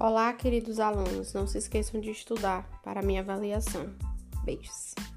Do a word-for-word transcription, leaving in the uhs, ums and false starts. Olá, queridos alunos, não se esqueçam de estudar para a minha avaliação. Beijos!